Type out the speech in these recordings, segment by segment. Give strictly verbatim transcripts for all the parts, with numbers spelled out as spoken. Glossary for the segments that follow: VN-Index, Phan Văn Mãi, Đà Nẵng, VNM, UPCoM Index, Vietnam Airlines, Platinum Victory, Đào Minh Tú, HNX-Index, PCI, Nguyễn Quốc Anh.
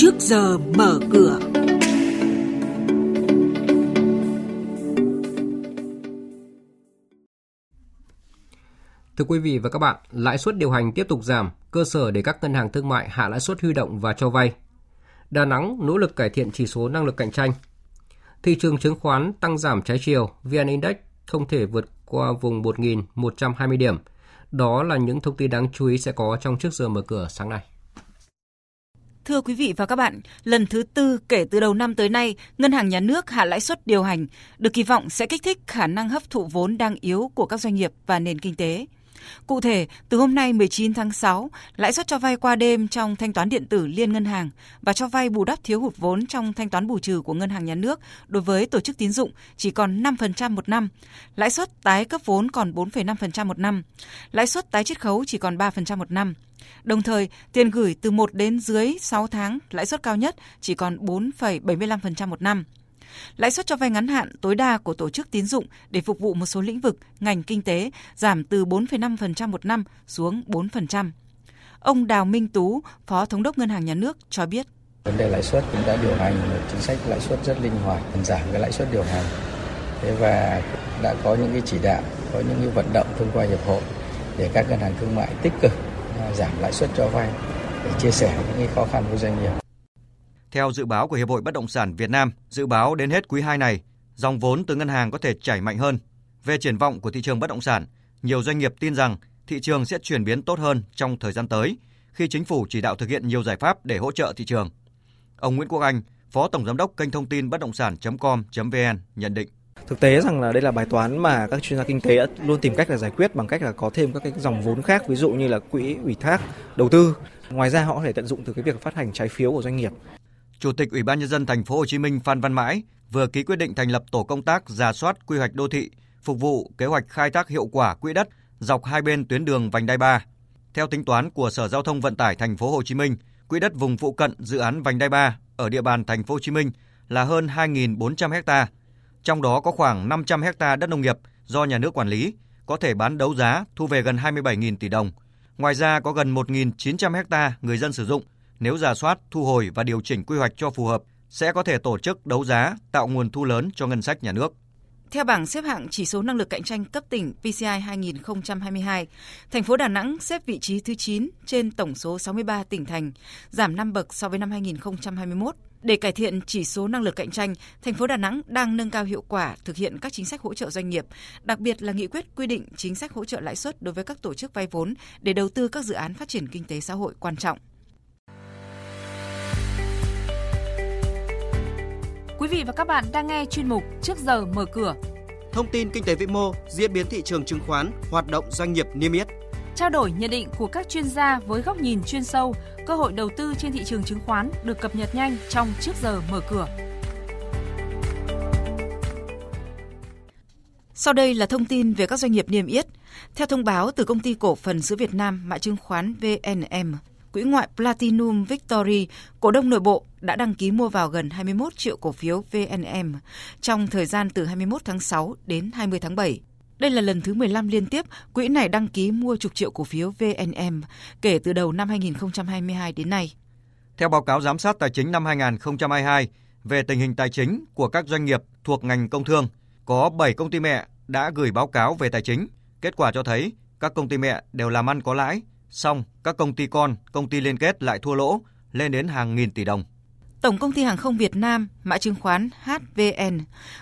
trước giờ mở cửa. Thưa quý vị và các bạn, lãi suất điều hành tiếp tục giảm, cơ sở để các ngân hàng thương mại hạ lãi suất huy động và cho vay. Đà Nẵng nỗ lực cải thiện chỉ số năng lực cạnh tranh. Thị trường chứng khoán tăng giảm trái chiều, vê en-Index không thể vượt qua vùng một nghìn một trăm hai mươi điểm. Đó là những thông tin đáng chú ý sẽ có trong trước giờ mở cửa sáng nay. Thưa quý vị và các bạn, lần thứ tư kể từ đầu năm tới nay, Ngân hàng Nhà nước hạ lãi suất điều hành, được kỳ vọng sẽ kích thích khả năng hấp thụ vốn đang yếu của các doanh nghiệp và nền kinh tế. Cụ thể, từ hôm nay mười chín tháng sáu, lãi suất cho vay qua đêm trong thanh toán điện tử liên ngân hàng và cho vay bù đắp thiếu hụt vốn trong thanh toán bù trừ của Ngân hàng Nhà nước đối với tổ chức tín dụng chỉ còn năm phần trăm một năm, lãi suất tái cấp vốn còn bốn phẩy năm phần trăm một năm, lãi suất tái chiết khấu chỉ còn ba phần trăm một năm. Đồng thời, tiền gửi từ một đến dưới sáu tháng, lãi suất cao nhất chỉ còn bốn phẩy bảy mươi lăm phần trăm một năm. Lãi suất cho vay ngắn hạn tối đa của tổ chức tín dụng để phục vụ một số lĩnh vực, ngành kinh tế giảm từ bốn phẩy năm phần trăm một năm xuống bốn phần trăm. Ông Đào Minh Tú, Phó Thống đốc Ngân hàng Nhà nước cho biết. Vấn đề lãi suất cũng đã điều hành một chính sách lãi suất rất linh hoạt, giảm cái lãi suất điều hành. Thế và đã có những cái chỉ đạo, có những cái vận động thông qua hiệp hội để các ngân hàng thương mại tích cực giảm lãi suất cho vay để chia sẻ những cái khó khăn với doanh nghiệp. Theo dự báo của Hiệp hội Bất động sản Việt Nam, dự báo đến hết quý hai này, dòng vốn từ ngân hàng có thể chảy mạnh hơn. Về triển vọng của thị trường bất động sản, nhiều doanh nghiệp tin rằng thị trường sẽ chuyển biến tốt hơn trong thời gian tới khi chính phủ chỉ đạo thực hiện nhiều giải pháp để hỗ trợ thị trường. Ông Nguyễn Quốc Anh, Phó Tổng Giám đốc kênh thông tin bất động sản chấm com.vn nhận định. Thực tế rằng là đây là bài toán mà các chuyên gia kinh tế luôn tìm cách là giải quyết bằng cách là có thêm các cái dòng vốn khác, ví dụ như là quỹ ủy thác đầu tư. Ngoài ra họ có thể tận dụng từ cái việc phát hành trái phiếu của doanh nghiệp. Chủ tịch Ủy ban Nhân dân Thành phố Hồ Chí Minh Phan Văn Mãi vừa ký quyết định thành lập tổ công tác rà soát quy hoạch đô thị phục vụ kế hoạch khai thác hiệu quả quỹ đất dọc hai bên tuyến đường vành đai ba. Theo tính toán của Sở Giao thông Vận tải Thành phố Hồ Chí Minh, quỹ đất vùng phụ cận dự án vành đai ba ở địa bàn Thành phố Hồ Chí Minh là hơn hai nghìn bốn trăm ha, trong đó có khoảng năm trăm ha đất nông nghiệp do nhà nước quản lý, có thể bán đấu giá thu về gần hai mươi bảy nghìn tỷ đồng. Ngoài ra có gần một nghìn chín trăm ha người dân sử dụng. Nếu rà soát, thu hồi và điều chỉnh quy hoạch cho phù hợp, sẽ có thể tổ chức đấu giá, tạo nguồn thu lớn cho ngân sách nhà nước. Theo bảng xếp hạng chỉ số năng lực cạnh tranh cấp tỉnh pê xê i hai nghìn không trăm hai mươi hai, thành phố Đà Nẵng xếp vị trí thứ chín trên tổng số sáu mươi ba tỉnh thành, giảm năm bậc so với năm hai nghìn không trăm hai mươi mốt. Để cải thiện chỉ số năng lực cạnh tranh, thành phố Đà Nẵng đang nâng cao hiệu quả thực hiện các chính sách hỗ trợ doanh nghiệp, đặc biệt là nghị quyết quy định chính sách hỗ trợ lãi suất đối với các tổ chức vay vốn để đầu tư các dự án phát triển kinh tế xã hội quan trọng. Quý vị và các bạn đang nghe chuyên mục Trước giờ mở cửa. Thông tin kinh tế vĩ mô, diễn biến thị trường chứng khoán, hoạt động doanh nghiệp niêm yết. Trao đổi nhận định của các chuyên gia với góc nhìn chuyên sâu, cơ hội đầu tư trên thị trường chứng khoán được cập nhật nhanh trong Trước giờ mở cửa. Sau đây là thông tin về các doanh nghiệp niêm yết. Theo thông báo từ Công ty Cổ phần xứ Việt Nam, mã chứng khoán vê en em, quỹ ngoại Platinum Victory, cổ đông nội bộ đã đăng ký mua vào gần hai mươi mốt triệu cổ phiếu vê en em trong thời gian từ hai mươi mốt tháng sáu đến hai mươi tháng bảy. Đây là lần thứ mười lăm liên tiếp quỹ này đăng ký mua chục triệu cổ phiếu vê en em kể từ đầu năm hai nghìn không trăm hai mươi hai đến nay. Theo báo cáo giám sát tài chính năm hai nghìn không trăm hai mươi hai về tình hình tài chính của các doanh nghiệp thuộc ngành công thương, có bảy công ty mẹ đã gửi báo cáo về tài chính. Kết quả cho thấy các công ty mẹ đều làm ăn có lãi, song các công ty con, công ty liên kết lại thua lỗ lên đến hàng nghìn tỷ đồng. Tổng công ty hàng không Việt Nam, mã chứng khoán hát vê en,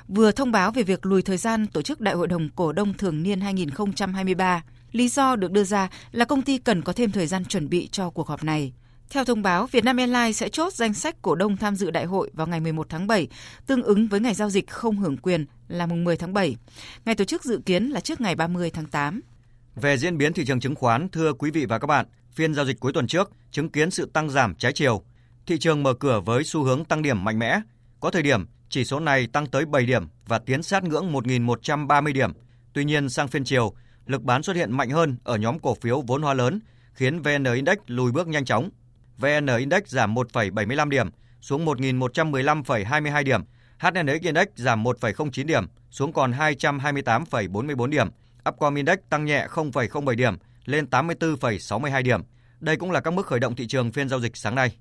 vừa thông báo về việc lùi thời gian tổ chức Đại hội đồng Cổ đông Thường niên hai nghìn không trăm hai mươi ba. Lý do được đưa ra là công ty cần có thêm thời gian chuẩn bị cho cuộc họp này. Theo thông báo, Vietnam Airlines sẽ chốt danh sách cổ đông tham dự đại hội vào ngày mười một tháng bảy, tương ứng với ngày giao dịch không hưởng quyền là mùng mười tháng bảy. Ngày tổ chức dự kiến là trước ngày ba mươi tháng tám. Về diễn biến thị trường chứng khoán, thưa quý vị và các bạn, phiên giao dịch cuối tuần trước chứng kiến sự tăng giảm trái chiều. Thị trường mở cửa với xu hướng tăng điểm mạnh mẽ. Có thời điểm, chỉ số này tăng tới bảy điểm và tiến sát ngưỡng một nghìn một trăm ba mươi điểm. Tuy nhiên, sang phiên chiều, lực bán xuất hiện mạnh hơn ở nhóm cổ phiếu vốn hóa lớn, khiến vê en-Index lùi bước nhanh chóng. vê en-Index giảm một phẩy bảy mươi lăm điểm, xuống một nghìn một trăm mười lăm phẩy hai mươi hai điểm. hát en ích-Index giảm một phẩy không chín điểm, xuống còn hai trăm hai mươi tám phẩy bốn mươi bốn điểm. UPCoM Index tăng nhẹ không phẩy không bảy điểm, lên tám mươi tư phẩy sáu mươi hai điểm. Đây cũng là các mức khởi động thị trường phiên giao dịch sáng nay.